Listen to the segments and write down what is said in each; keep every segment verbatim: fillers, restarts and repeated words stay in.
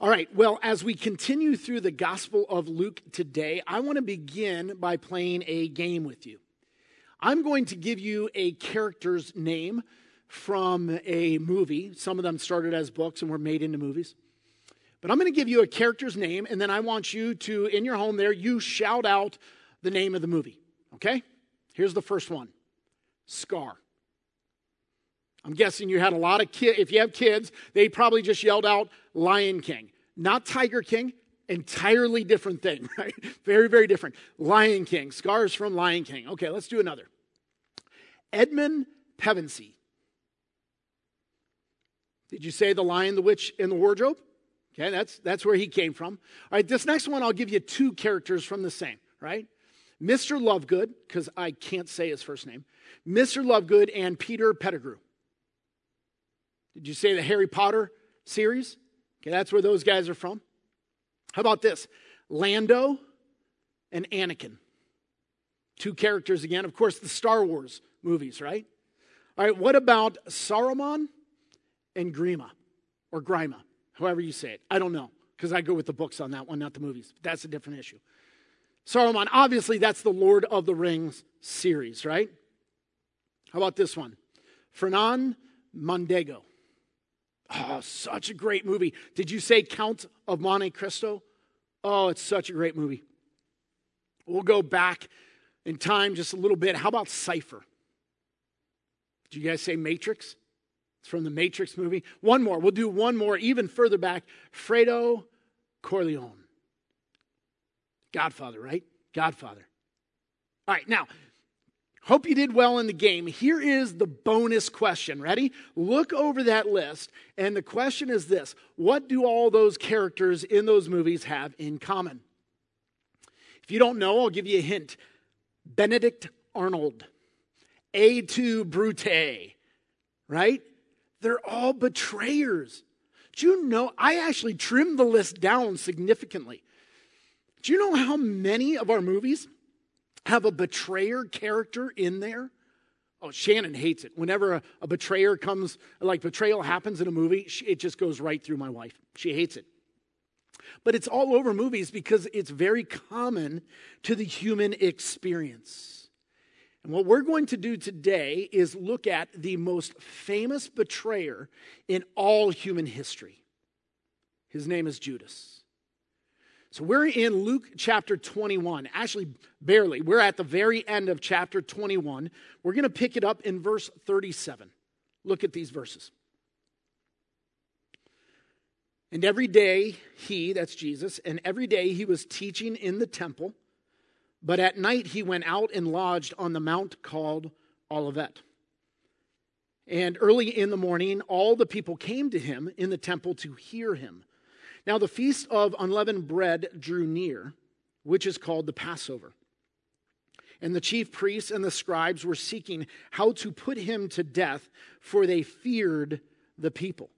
All right, well, as we continue through the Gospel of Luke today, I want to begin by playing a game with you. I'm going to give you a character's name from a movie. Some of them started as books and were made into movies. But I'm going to give you a character's name, and then I want you to, in your home there, you shout out the name of the movie, okay? Here's the first one, Scar. I'm guessing you had a lot of kids. If you have kids, they probably just yelled out Lion King. Not Tiger King, entirely different thing, right? Very, very different. Lion King, Scar's from Lion King. Okay, let's do another. Edmund Pevensey. Did you say The Lion, the Witch, and the Wardrobe? Okay, that's, that's where he came from. All right, this next one, I'll give you two characters from the same, right? Mister Lovegood, because I can't say his first name. Mister Lovegood and Peter Pettigrew. Did you say the Harry Potter series? Okay, that's where those guys are from. How about this? Lando and Anakin. Two characters again. Of course, the Star Wars movies, right? All right, what about Saruman and Grima? Or Grima, however you say it. I don't know, because I go with the books on that one, not the movies. But that's a different issue. Saruman, obviously, that's the Lord of the Rings series, right? How about this one? Fernan Mondego. Oh, such a great movie. Did you say Count of Monte Cristo? Oh, it's such a great movie. We'll go back in time just a little bit. How about Cypher? Did you guys say Matrix? It's from the Matrix movie. One more. We'll do one more even further back. Fredo Corleone. Godfather, right? Godfather. All right, now, hope you did well in the game. Here is the bonus question. Ready? Look over that list, and the question is this. What do all those characters in those movies have in common? If you don't know, I'll give you a hint. Benedict Arnold. A two Brute. Right? They're all betrayers. Do you know, I actually trimmed the list down significantly. Do you know how many of our movies have a betrayer character in there? Oh, Shannon hates it. Whenever a, a betrayer comes, like betrayal happens in a movie, she, it just goes right through my wife. She hates it. But it's all over movies because it's very common to the human experience. And what we're going to do today is look at the most famous betrayer in all human history. His name is Judas. So we're in Luke chapter twenty-one, actually barely. We're at the very end of chapter twenty-one. We're going to pick it up in verse thirty-seven. Look at these verses. And every day he, that's Jesus, and every day he was teaching in the temple, but at night he went out and lodged on the mount called Olivet. And early in the morning, all the people came to him in the temple to hear him. Now the feast of unleavened bread drew near, which is called the Passover. And the chief priests and the scribes were seeking how to put him to death, for they feared the people.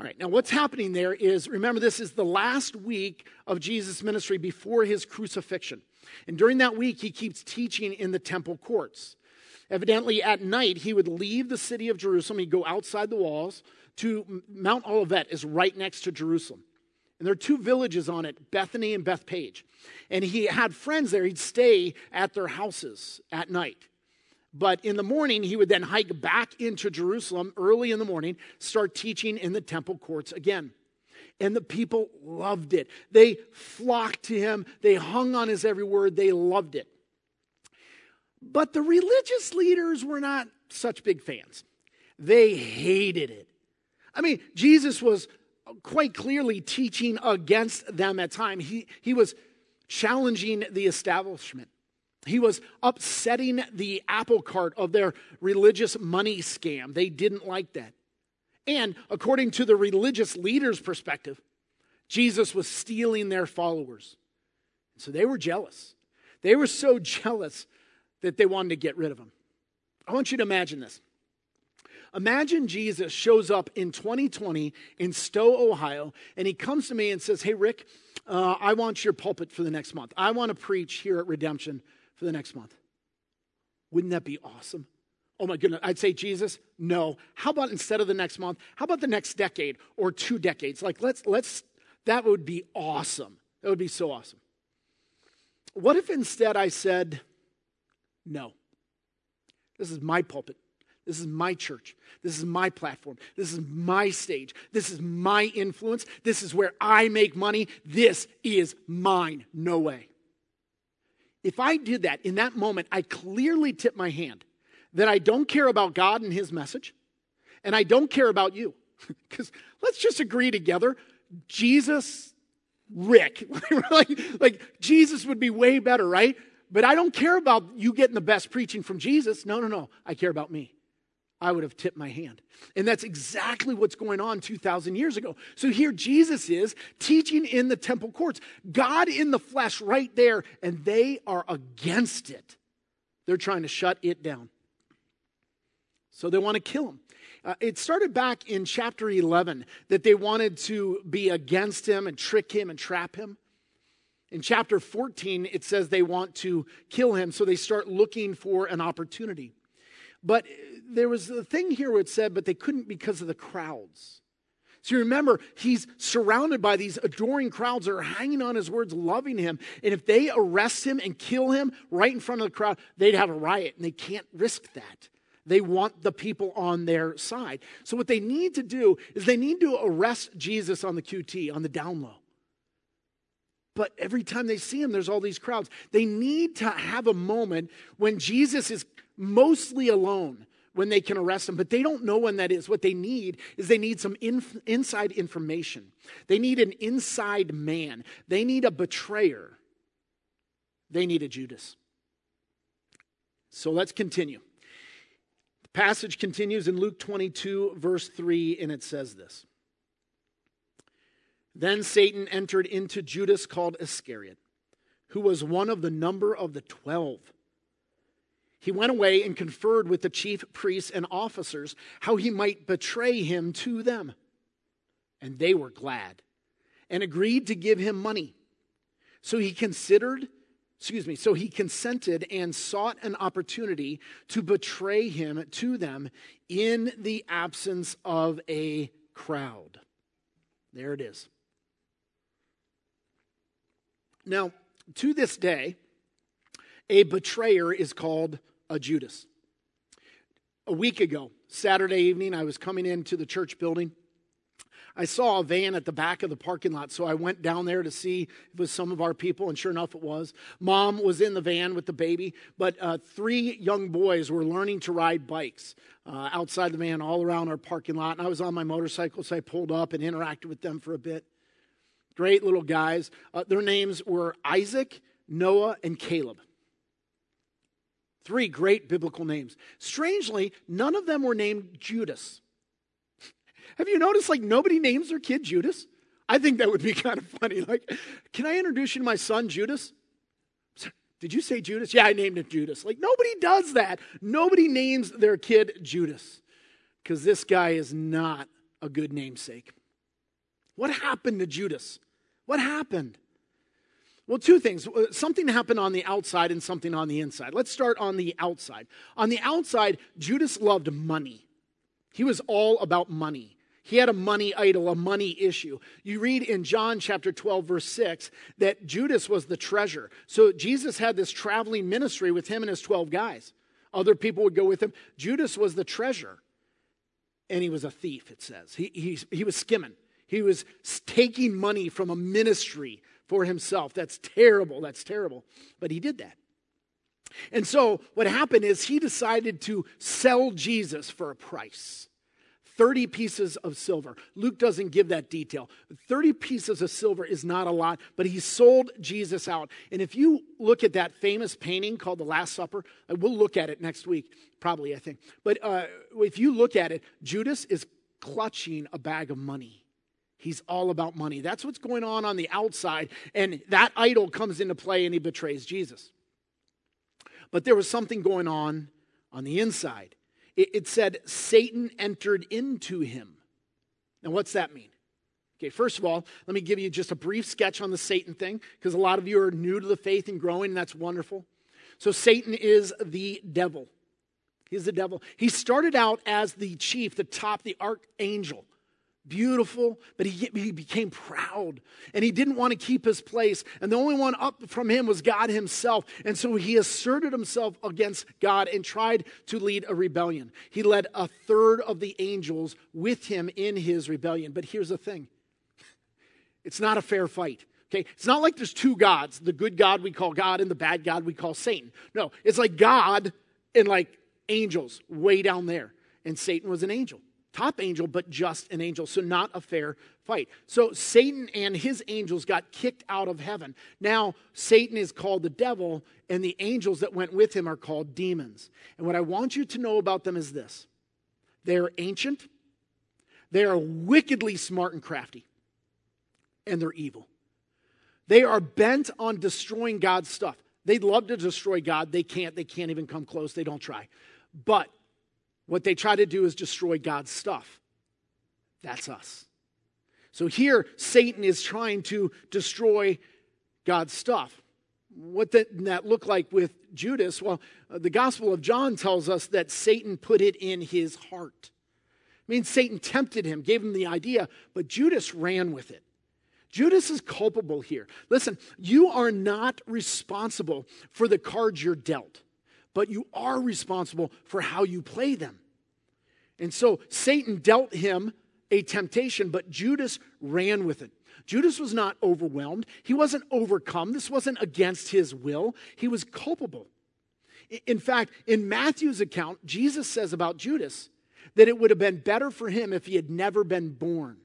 All right, now what's happening there is, remember, this is the last week of Jesus' ministry before his crucifixion. And during that week, he keeps teaching in the temple courts. Evidently, at night, he would leave the city of Jerusalem. He'd go outside the walls to Mount Olivet, is right next to Jerusalem. And there are two villages on it, Bethany and Bethpage. And he had friends there. He'd stay at their houses at night. But in the morning, he would then hike back into Jerusalem early in the morning, start teaching in the temple courts again. And the people loved it. They flocked to him. They hung on his every word. They loved it. But the religious leaders were not such big fans. They hated it. I mean, Jesus was quite clearly teaching against them at times. He, he was challenging the establishment. He was upsetting the apple cart of their religious money scam. They didn't like that. And according to the religious leaders' perspective, Jesus was stealing their followers. So they were jealous. They were so jealous that they wanted to get rid of him. I want you to imagine this. Imagine Jesus shows up in twenty twenty in Stowe, Ohio, and he comes to me and says, hey, Rick, uh, I want your pulpit for the next month. I want to preach here at Redemption for the next month. Wouldn't that be awesome? Oh my goodness, I'd say, Jesus, no. How about instead of the next month, how about the next decade or two decades? Like let's, let's, that would be awesome. That would be so awesome. What if instead I said, no, this is my pulpit. This is my church. This is my platform. This is my stage. This is my influence. This is where I make money. This is mine. No way. If I did that in that moment, I clearly tip my hand that I don't care about God and his message, and I don't care about you. Because let's just agree together, Jesus, Rick, like, like Jesus would be way better, right? But I don't care about you getting the best preaching from Jesus. No, no, no. I care about me. I would have tipped my hand. And that's exactly what's going on two thousand years ago. So here Jesus is teaching in the temple courts. God in the flesh right there, and they are against it. They're trying to shut it down. So they want to kill him. Uh, it started back in chapter eleven that they wanted to be against him and trick him and trap him. In chapter fourteen, it says they want to kill him, so they start looking for an opportunity. But there was a thing here where it said, but they couldn't because of the crowds. So you remember, he's surrounded by these adoring crowds that are hanging on his words, loving him. And if they arrest him and kill him right in front of the crowd, they'd have a riot, and they can't risk that. They want the people on their side. So what they need to do is they need to arrest Jesus on the Q T, on the down low. But every time they see him, there's all these crowds. They need to have a moment when Jesus is mostly alone when they can arrest him, but they don't know when that is. What they need is they need some inf- inside information. They need an inside man. They need a betrayer. They need a Judas. So let's continue. The passage continues in Luke twenty-two, verse three, and it says this. Then Satan entered into Judas called Iscariot, who was one of the number of the twelve. He went away and conferred with the chief priests and officers how he might betray him to them. And they were glad and agreed to give him money. So he considered, excuse me, so he consented and sought an opportunity to betray him to them in the absence of a crowd. There it is. Now, to this day, a betrayer is called a Judas. A week ago, Saturday evening, I was coming into the church building. I saw a van at the back of the parking lot, so I went down there to see if it was some of our people, and sure enough, it was. Mom was in the van with the baby, but uh, three young boys were learning to ride bikes uh, outside the van all around our parking lot, and I was on my motorcycle, so I pulled up and interacted with them for a bit. Great little guys. Uh, their names were Isaac, Noah, and Caleb. Three great biblical names. Strangely, none of them were named Judas. Have you noticed, like, nobody names their kid Judas? I think that would be kind of funny. Like, can I introduce you to my son, Judas? Did you say Judas? Yeah, I named him Judas. Like, nobody does that. Nobody names their kid Judas because this guy is not a good namesake. What happened to Judas? What happened? Well, two things. Something happened on the outside and something on the inside. Let's start on the outside. On the outside, Judas loved money. He was all about money. He had a money idol, a money issue. You read in John chapter twelve, verse six, that Judas was the treasurer. So Jesus had this traveling ministry with him and his twelve guys. Other people would go with him. Judas was the treasurer, and he was a thief, it says. He, he, he was skimming. He was taking money from a ministry for himself. That's terrible. That's terrible. But he did that. And so what happened is he decided to sell Jesus for a price. thirty pieces of silver. Luke doesn't give that detail. thirty pieces of silver is not a lot, but he sold Jesus out. And if you look at that famous painting called The Last Supper, we'll look at it next week, probably, I think. But uh, if you look at it, Judas is clutching a bag of money. He's all about money. That's what's going on on the outside. And that idol comes into play and he betrays Jesus. But there was something going on on the inside. It, it said Satan entered into him. Now what's that mean? Okay, first of all, let me give you just a brief sketch on the Satan thing because a lot of you are new to the faith and growing, and that's wonderful. So Satan is the devil. He's the devil. He started out as the chief, the top, the archangel. Beautiful, but he, he became proud. And he didn't want to keep his place. And the only one up from him was God himself. And so he asserted himself against God and tried to lead a rebellion. He led a third of the angels with him in his rebellion. But here's the thing. It's not a fair fight. Okay, it's not like there's two gods, the good God we call God and the bad God we call Satan. No, it's like God and like angels way down there. And Satan was an angel, top angel, but just an angel. So not a fair fight. So Satan and his angels got kicked out of heaven. Now Satan is called the devil and the angels that went with him are called demons. And what I want you to know about them is this. They're ancient. They are wickedly smart and crafty. And they're evil. They are bent on destroying God's stuff. They'd love to destroy God. They can't. They can't even come close. They don't try. But what they try to do is destroy God's stuff. That's us. So here, Satan is trying to destroy God's stuff. What did that look like with Judas? Well, the Gospel of John tells us that Satan put it in his heart. I mean, Satan tempted him, gave him the idea, but Judas ran with it. Judas is culpable here. Listen, you are not responsible for the cards you're dealt, but you are responsible for how you play them. And so Satan dealt him a temptation, but Judas ran with it. Judas was not overwhelmed. He wasn't overcome. This wasn't against his will. He was culpable. In fact, in Matthew's account, Jesus says about Judas that it would have been better for him if he had never been born.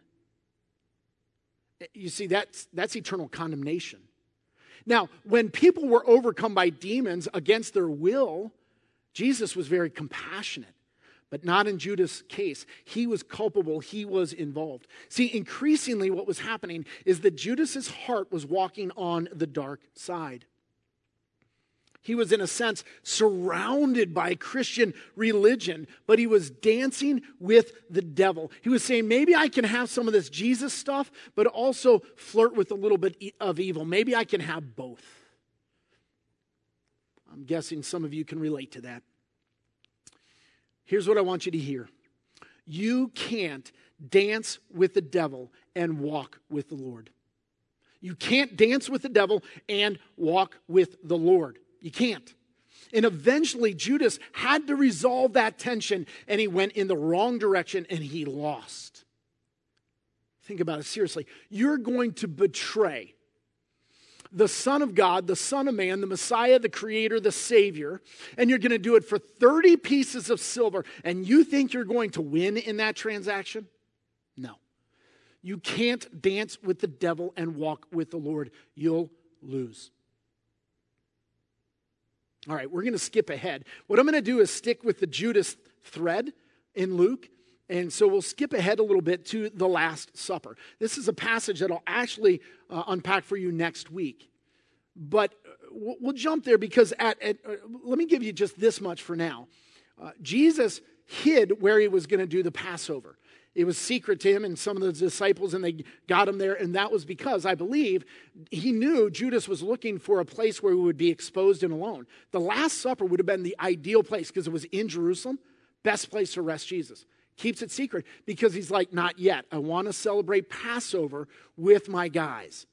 You see, that's, that's eternal condemnation. Now, when people were overcome by demons against their will, Jesus was very compassionate, but not in Judas' case. He was culpable. He was involved. See, increasingly what was happening is that Judas' heart was walking on the dark side. He was, in a sense, surrounded by Christian religion, but he was dancing with the devil. He was saying, maybe I can have some of this Jesus stuff, but also flirt with a little bit of evil. Maybe I can have both. I'm guessing some of you can relate to that. Here's what I want you to hear. You can't dance with the devil and walk with the Lord. You can't dance with the devil and walk with the Lord. You can't. And eventually Judas had to resolve that tension and he went in the wrong direction and he lost. Think about it seriously. You're going to betray the Son of God, the Son of Man, the Messiah, the Creator, the Savior, and you're going to do it for thirty pieces of silver and you think you're going to win in that transaction? No. You can't dance with the devil and walk with the Lord. You'll lose. All right, we're going to skip ahead. What I'm going to do is stick with the Judas thread in Luke. And so we'll skip ahead a little bit to the Last Supper. This is a passage that I'll actually uh, unpack for you next week. But we'll, we'll jump there because at, at uh, let me give you just this much for now. Uh, Jesus hid where he was going to do the Passover. It was secret to him and some of the disciples, and they got him there. And that was because, I believe, he knew Judas was looking for a place where he would be exposed and alone. The Last Supper would have been the ideal place because it was in Jerusalem. Best place to arrest Jesus. Keeps it secret because he's like, not yet. I want to celebrate Passover with my guys.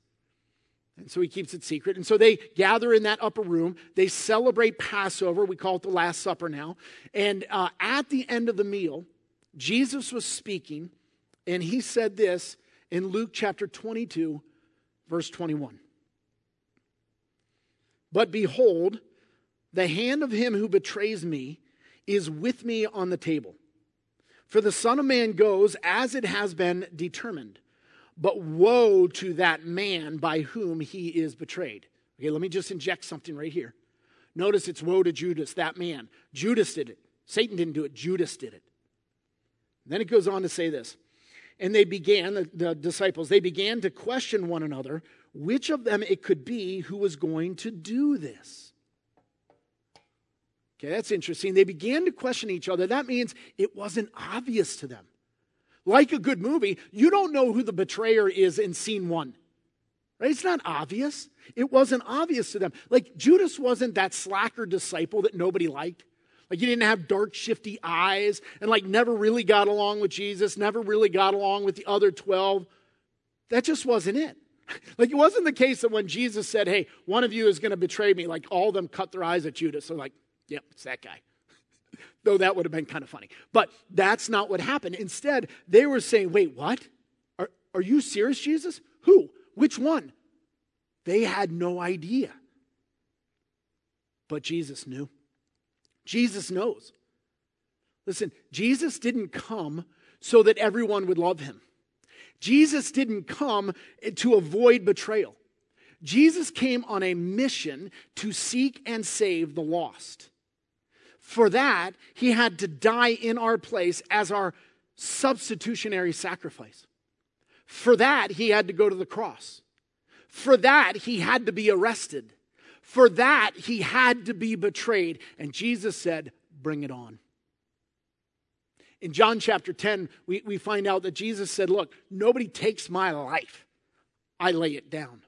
And so he keeps it secret. And so they gather in that upper room. They celebrate Passover. We call it the Last Supper now. And uh, at the end of the meal, Jesus was speaking, and he said this in Luke chapter twenty-two, verse twenty-one. But behold, the hand of him who betrays me is with me on the table. For the Son of Man goes as it has been determined, but woe to that man by whom he is betrayed. Okay, let me just inject something right here. Notice it's woe to Judas, that man. Judas did it. Satan didn't do it. Judas did it. Then it goes on to say this. And they began, the, the disciples, they began to question one another which of them it could be who was going to do this. Okay, that's interesting. They began to question each other. That means it wasn't obvious to them. Like a good movie, you don't know who the betrayer is in scene one. Right? It's not obvious. It wasn't obvious to them. Like Judas wasn't that slacker disciple that nobody liked. Like he didn't have dark, shifty eyes and like never really got along with Jesus, never really got along with the other twelve. That just wasn't it. Like it wasn't the case that when Jesus said, hey, one of you is going to betray me, like all of them cut their eyes at Judas. They're like, yep, it's that guy. Though that would have been kind of funny. But that's not what happened. Instead, they were saying, wait, what? Are, are you serious, Jesus? Who? Which one? They had no idea. But Jesus knew. Jesus knows. Listen, Jesus didn't come so that everyone would love him. Jesus didn't come to avoid betrayal. Jesus came on a mission to seek and save the lost. For that, he had to die in our place as our substitutionary sacrifice. For that, he had to go to the cross. For that, he had to be arrested. For that, he had to be betrayed. And Jesus said, bring it on. In John chapter ten, we, we find out that Jesus said, look, nobody takes my life. I lay it down.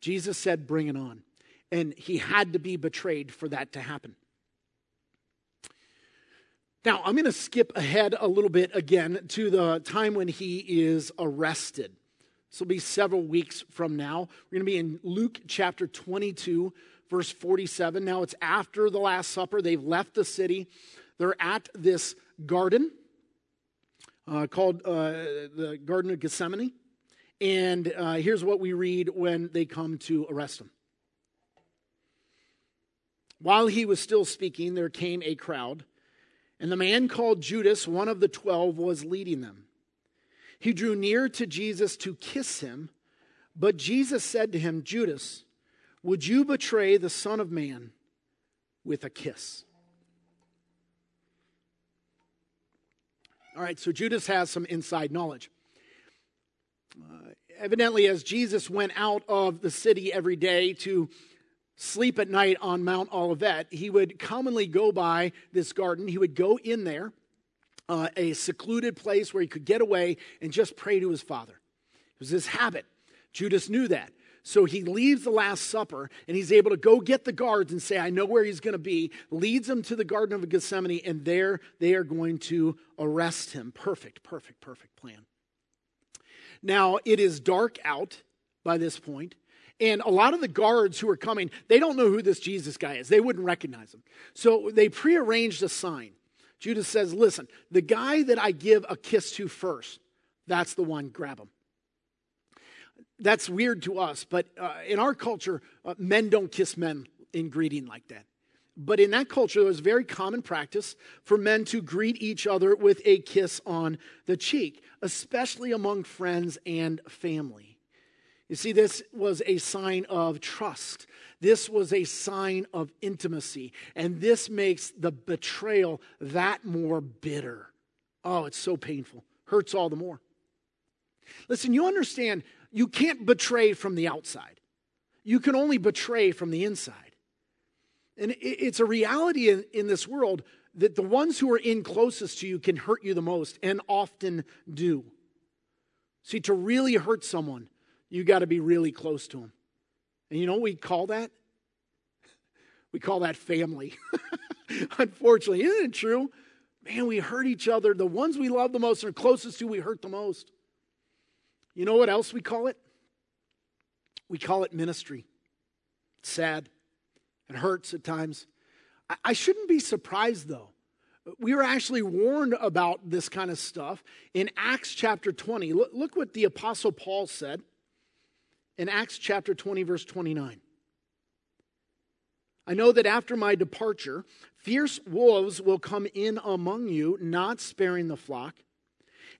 Jesus said, bring it on. And he had to be betrayed for that to happen. Now, I'm going to skip ahead a little bit again to the time when he is arrested. This will be several weeks from now. We're going to be in Luke chapter twenty-two, verse forty-seven. Now, it's after the Last Supper. They've left the city. They're at this garden uh, called uh, the Garden of Gethsemane. And uh, here's what we read when they come to arrest him. While he was still speaking, there came a crowd. And the man called Judas, one of the twelve, was leading them. He drew near to Jesus to kiss him, but Jesus said to him, Judas, would you betray the Son of Man with a kiss? All right, so Judas has some inside knowledge. Uh, evidently, as Jesus went out of the city every day to sleep at night on Mount Olivet, he would commonly go by this garden. He would go in there, uh, a secluded place where he could get away and just pray to his Father. It was his habit. Judas knew that. So he leaves the Last Supper, and he's able to go get the guards and say, I know where he's going to be, leads them to the Garden of Gethsemane, and there they are going to arrest him. Perfect, perfect, perfect plan. Now, it is dark out by this point. And a lot of the guards who are coming, they don't know who this Jesus guy is. They wouldn't recognize him. So they prearranged a sign. Judas says, listen, the guy that I give a kiss to first, that's the one, grab him. That's weird to us, but uh, in our culture, uh, men don't kiss men in greeting like that. But in that culture, it was very common practice for men to greet each other with a kiss on the cheek, especially among friends and family. You see, this was a sign of trust. This was a sign of intimacy. And this makes the betrayal that more bitter. Oh, it's so painful. Hurts all the more. Listen, you understand, you can't betray from the outside. You can only betray from the inside. And it's a reality in, in this world that the ones who are in closest to you can hurt you the most and often do. See, to really hurt someone, you got to be really close to them. And you know what we call that? We call that family. Unfortunately, isn't it true? Man, we hurt each other. The ones we love the most and are closest to, we hurt the most. You know what else we call it? We call it ministry. It's sad. It hurts at times. I, I shouldn't be surprised, though. We were actually warned about this kind of stuff in Acts chapter twenty. Look, look what the Apostle Paul said. In Acts chapter twenty, verse twenty-nine. I know that after my departure, fierce wolves will come in among you, not sparing the flock.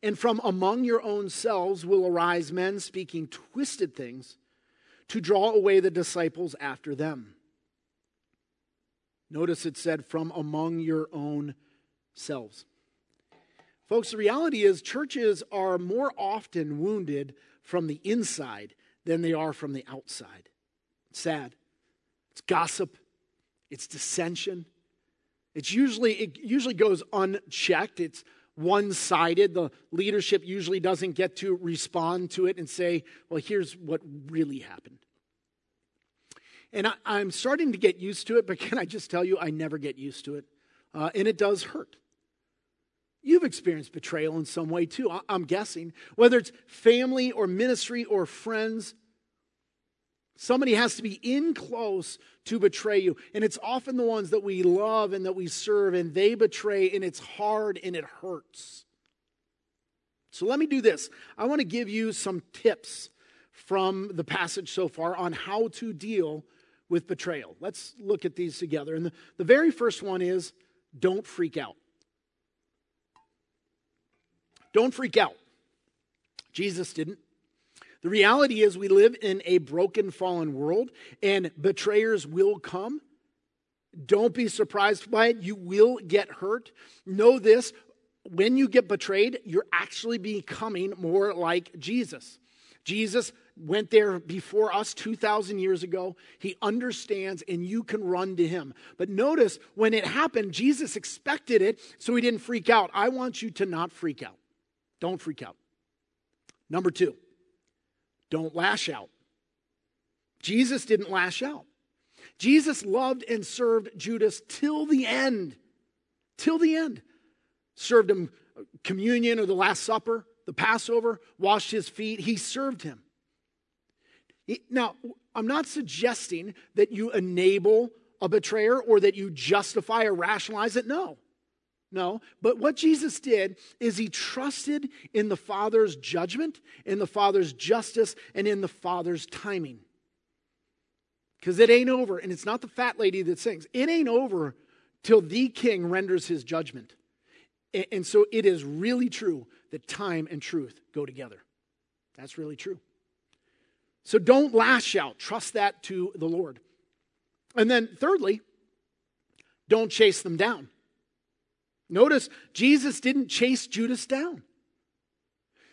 And from among your own selves will arise men speaking twisted things to draw away the disciples after them. Notice it said, from among your own selves. Folks, the reality is churches are more often wounded from the inside than they are from the outside. It's sad. It's gossip. It's dissension. It's usually, it usually goes unchecked. It's one-sided. The leadership usually doesn't get to respond to it and say, well, here's what really happened. And I, I'm starting to get used to it, but can I just tell you, I never get used to it. Uh, and it does hurt. You've experienced betrayal in some way too, I, I'm guessing. Whether it's family or ministry or friends, somebody has to be in close to betray you. And it's often the ones that we love and that we serve, and they betray, and it's hard and it hurts. So let me do this. I want to give you some tips from the passage so far on how to deal with betrayal. Let's look at these together. And the, the very first one is, don't freak out. Don't freak out. Jesus didn't. The reality is we live in a broken, fallen world, and betrayers will come. Don't be surprised by it. You will get hurt. Know this. When you get betrayed, you're actually becoming more like Jesus. Jesus went there before us two thousand years ago. He understands, and you can run to him. But notice, when it happened, Jesus expected it, so he didn't freak out. I want you to not freak out. Don't freak out. Number two, don't lash out. Jesus didn't lash out. Jesus loved and served Judas till the end. Till the end. Served him communion or the Last Supper, the Passover, washed his feet. He served him. He, now, I'm not suggesting that you enable a betrayer or that you justify or rationalize it. No, no. But what Jesus did is he trusted in the Father's judgment, in the Father's justice, and in the Father's timing. Because it ain't over, and it's not the fat lady that sings. It ain't over till the king renders his judgment. And so it is really true that time and truth go together. That's really true. So don't lash out. Trust that to the Lord. And then thirdly, don't chase them down. Notice Jesus didn't chase Judas down.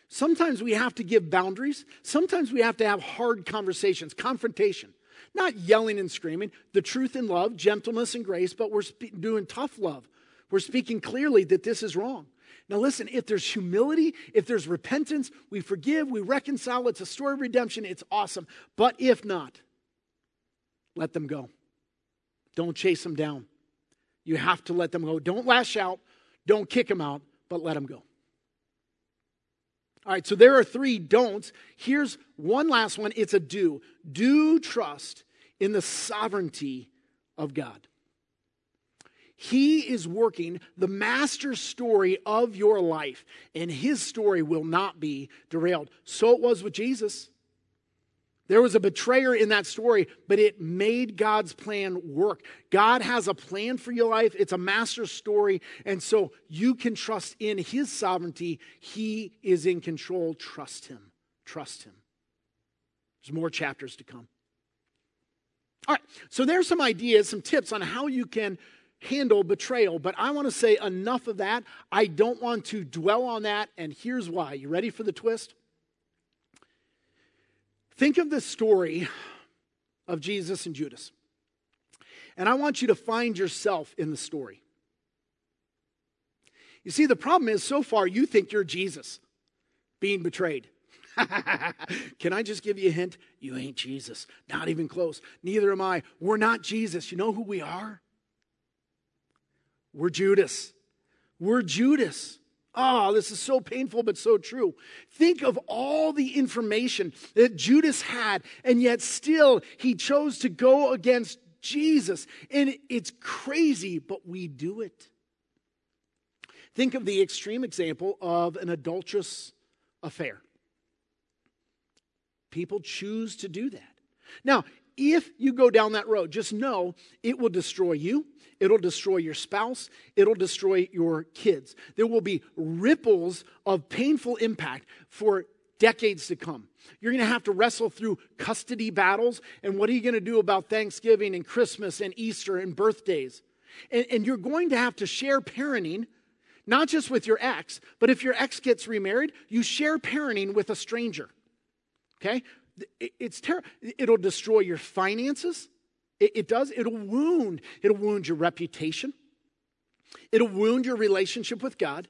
Sometimes we have to give boundaries. Sometimes we have to have hard conversations, confrontation. Not yelling and screaming. The truth in love, gentleness and grace, but we're spe- doing tough love. We're speaking clearly that this is wrong. Now listen, if there's humility, if there's repentance, we forgive, we reconcile. It's a story of redemption. It's awesome. But if not, let them go. Don't chase them down. You have to let them go. Don't lash out. Don't kick them out, but let them go. All right, so there are three don'ts. Here's one last one. It's a do. Do trust in the sovereignty of God. He is working the master story of your life, and his story will not be derailed. So it was with Jesus. There was a betrayer in that story, but it made God's plan work. God has a plan for your life. It's a master story, and so you can trust in his sovereignty. He is in control. Trust him. Trust him. There's more chapters to come. All right, so there's some ideas, some tips on how you can handle betrayal, but I want to say enough of that. I don't want to dwell on that, and here's why. You ready for the twist? Think of the story of Jesus and Judas, and I want you to find yourself in the story. You see, the problem is, so far, you think you're Jesus being betrayed. Can I just give you a hint? You ain't Jesus. Not even close. Neither am I. We're not Jesus. You know who we are? We're Judas. We're Judas. Oh, this is so painful, but so true. Think of all the information that Judas had, and yet still he chose to go against Jesus. And it's crazy, but we do it. Think of the extreme example of an adulterous affair. People choose to do that. Now, if you go down that road, just know it will destroy you. It'll destroy your spouse. It'll destroy your kids. There will be ripples of painful impact for decades to come. You're going to have to wrestle through custody battles. And what are you going to do about Thanksgiving and Christmas and Easter and birthdays? And, and you're going to have to share parenting, not just with your ex, but if your ex gets remarried, you share parenting with a stranger. Okay? It's terrible. It'll destroy your finances. It, it does. It'll wound. It'll wound your reputation. It'll wound your relationship with God.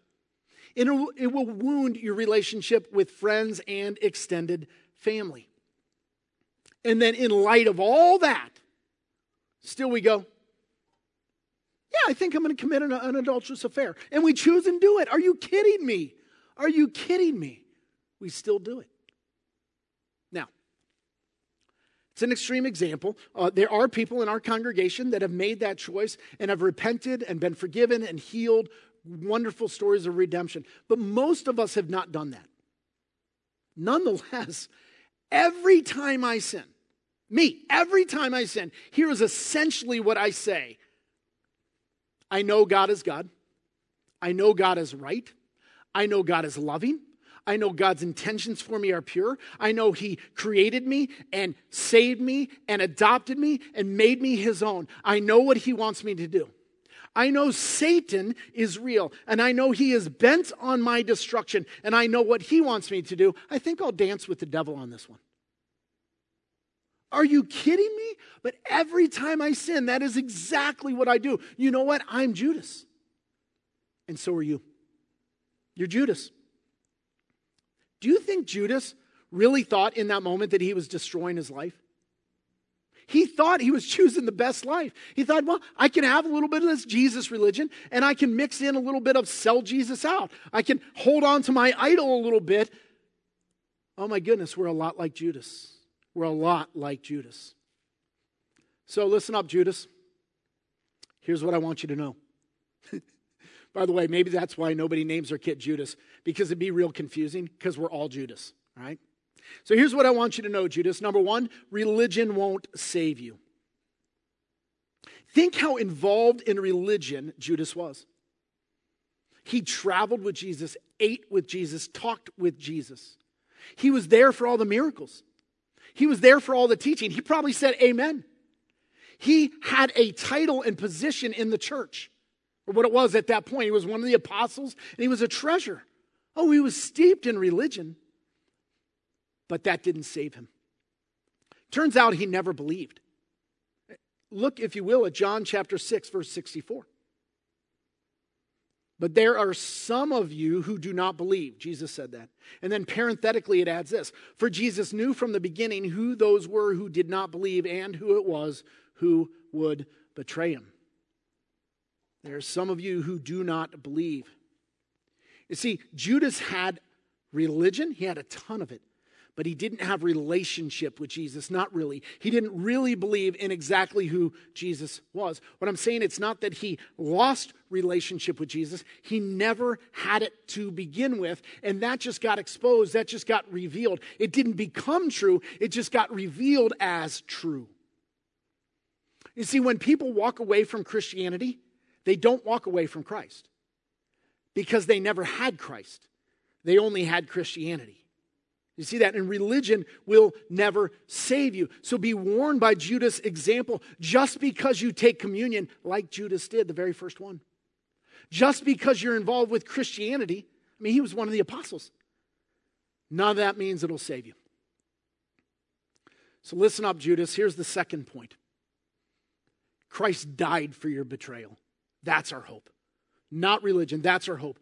It'll, it will wound your relationship with friends and extended family. And then in light of all that, Still we go, yeah, I think I'm going to commit an, an adulterous affair. And we choose and do it. Are you kidding me? Are you kidding me? We still do it. Now, it's an extreme example. Uh, there are people in our congregation that have made that choice and have repented and been forgiven and healed. Wonderful stories of redemption. But most of us have not done that. Nonetheless, every time I sin, me, every time I sin, here is essentially what I say. I know God is God. I know God is right. I know God is loving. I know God's intentions for me are pure. I know He created me and saved me and adopted me and made me His own. I know what He wants me to do. I know Satan is real, and I know he is bent on my destruction, and I know what he wants me to do. I think I'll dance with the devil on this one. Are you kidding me? But every time I sin, that is exactly what I do. You know what? I'm Judas. And so are you. You're Judas. Do you think Judas really thought in that moment that he was destroying his life? He thought he was choosing the best life. He thought, well, I can have a little bit of this Jesus religion, and I can mix in a little bit of sell Jesus out. I can hold on to my idol a little bit. Oh my goodness, we're a lot like Judas. We're a lot like Judas. So listen up, Judas. Here's what I want you to know. By the way, maybe that's why nobody names their kid Judas, because it'd be real confusing, because we're all Judas, all right? So here's what I want you to know, Judas. Number one, religion won't save you. Think how involved in religion Judas was. He traveled with Jesus, ate with Jesus, talked with Jesus. He was there for all the miracles. He was there for all the teaching. He probably said amen. He had a title and position in the church, or what it was at that point. He was one of the apostles, and he was a treasurer. Oh, he was steeped in religion. But that didn't save him. Turns out he never believed. Look, if you will, at John chapter six, verse sixty-four. But there are some of you who do not believe. Jesus said that. And then parenthetically it adds this. For Jesus knew from the beginning who those were who did not believe and who it was who would betray him. There are some of you who do not believe. You see, Judas had religion. He had a ton of it. But he didn't have relationship with Jesus, not really. He didn't really believe in exactly who Jesus was. What I'm saying, it's not that he lost relationship with Jesus. He never had it to begin with, and that just got exposed. That just got revealed. It didn't become true. It just got revealed as true. You see, when people walk away from Christianity, they don't walk away from Christ because they never had Christ. They only had Christianity. You see that? And religion will never save you. So be warned by Judas' example. Just because you take communion, like Judas did, the very first one. Just because you're involved with Christianity, I mean, he was one of the apostles. None of that means it'll save you. So listen up, Judas. Here's the second point. Christ died for your betrayal. That's our hope. Not religion. That's our hope.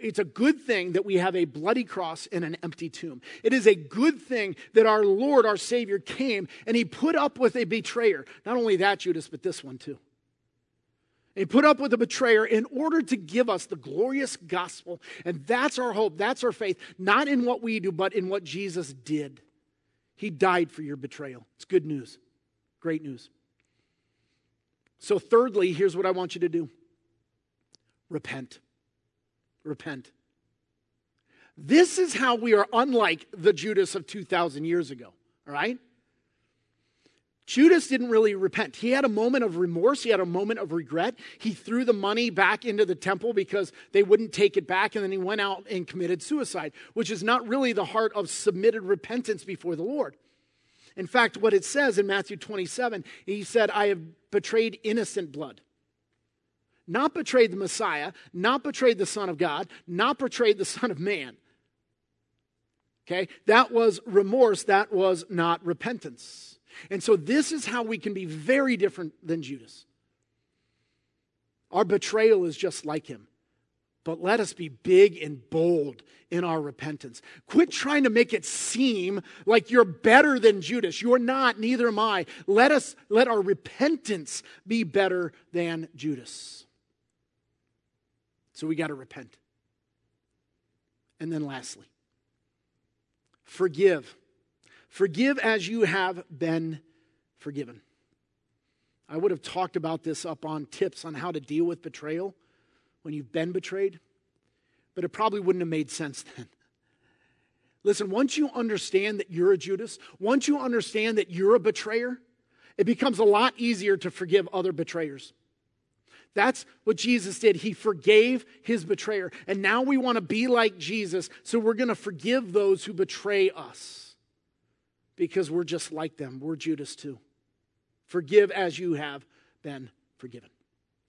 It's a good thing that we have a bloody cross and an empty tomb. It is a good thing that our Lord, our Savior, came and He put up with a betrayer. Not only that, Judas, but this one too. He put up with a betrayer in order to give us the glorious gospel. And that's our hope. That's our faith. Not in what we do, but in what Jesus did. He died for your betrayal. It's good news. Great news. So thirdly, here's what I want you to do. Repent. Repent. This is how we are unlike the Judas of two thousand years ago, all right? Judas didn't really repent. He had a moment of remorse. He had a moment of regret. He threw the money back into the temple because they wouldn't take it back, and then he went out and committed suicide, which is not really the heart of submitted repentance before the Lord. In fact, what it says in Matthew twenty-seven, he said, I have betrayed innocent blood. Not betrayed the Messiah, not betrayed the Son of God, not betrayed the Son of Man. Okay? That was remorse. That was not repentance. And so this is how we can be very different than Judas. Our betrayal is just like him. but let us be big and bold in our repentance. Quit trying to make it seem like you're better than Judas. You're not, neither am I. Let us, let our repentance be better than Judas. So we got to repent. And then lastly, forgive. Forgive as you have been forgiven. I would have talked about this up on tips on how to deal with betrayal when you've been betrayed, but it probably wouldn't have made sense then. Listen, once you understand that you're a Judas, once you understand that you're a betrayer, it becomes a lot easier to forgive other betrayers. That's what Jesus did. He forgave his betrayer. And now we want to be like Jesus, so we're going to forgive those who betray us because we're just like them. We're Judas too. Forgive as you have been forgiven.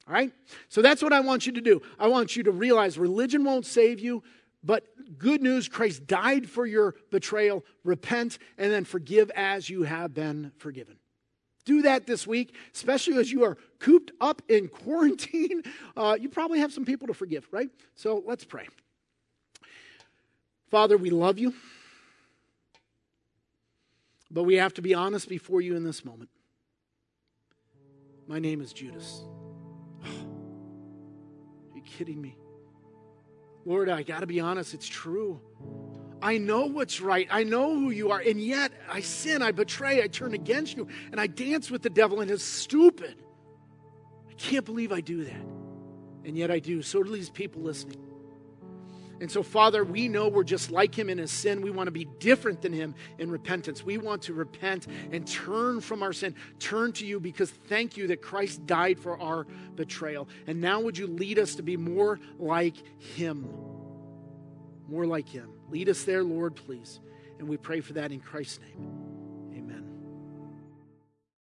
All right? So that's what I want you to do. I want you to realize religion won't save you, but good news, Christ died for your betrayal. Repent and then forgive as you have been forgiven. Do that this week, especially as you are cooped up in quarantine. Uh, you probably have some people to forgive, right? So let's pray. Father, we love you, but we have to be honest before you in this moment. My name is Judas. Kidding me, Lord? I gotta be honest, it's true. I know what's right, I know who you are, and yet I sin, I betray, I turn against you, and I dance with the devil, and it's stupid. I can't believe I do that, and yet I do. So do these people listening. And so, Father, we know we're just like him in his sin. We want to be different than him in repentance. We want to repent and turn from our sin, turn to you, because thank you that Christ died for our betrayal. And now would you lead us to be more like him? More like him. Lead us there, Lord, please. And we pray for that in Christ's name.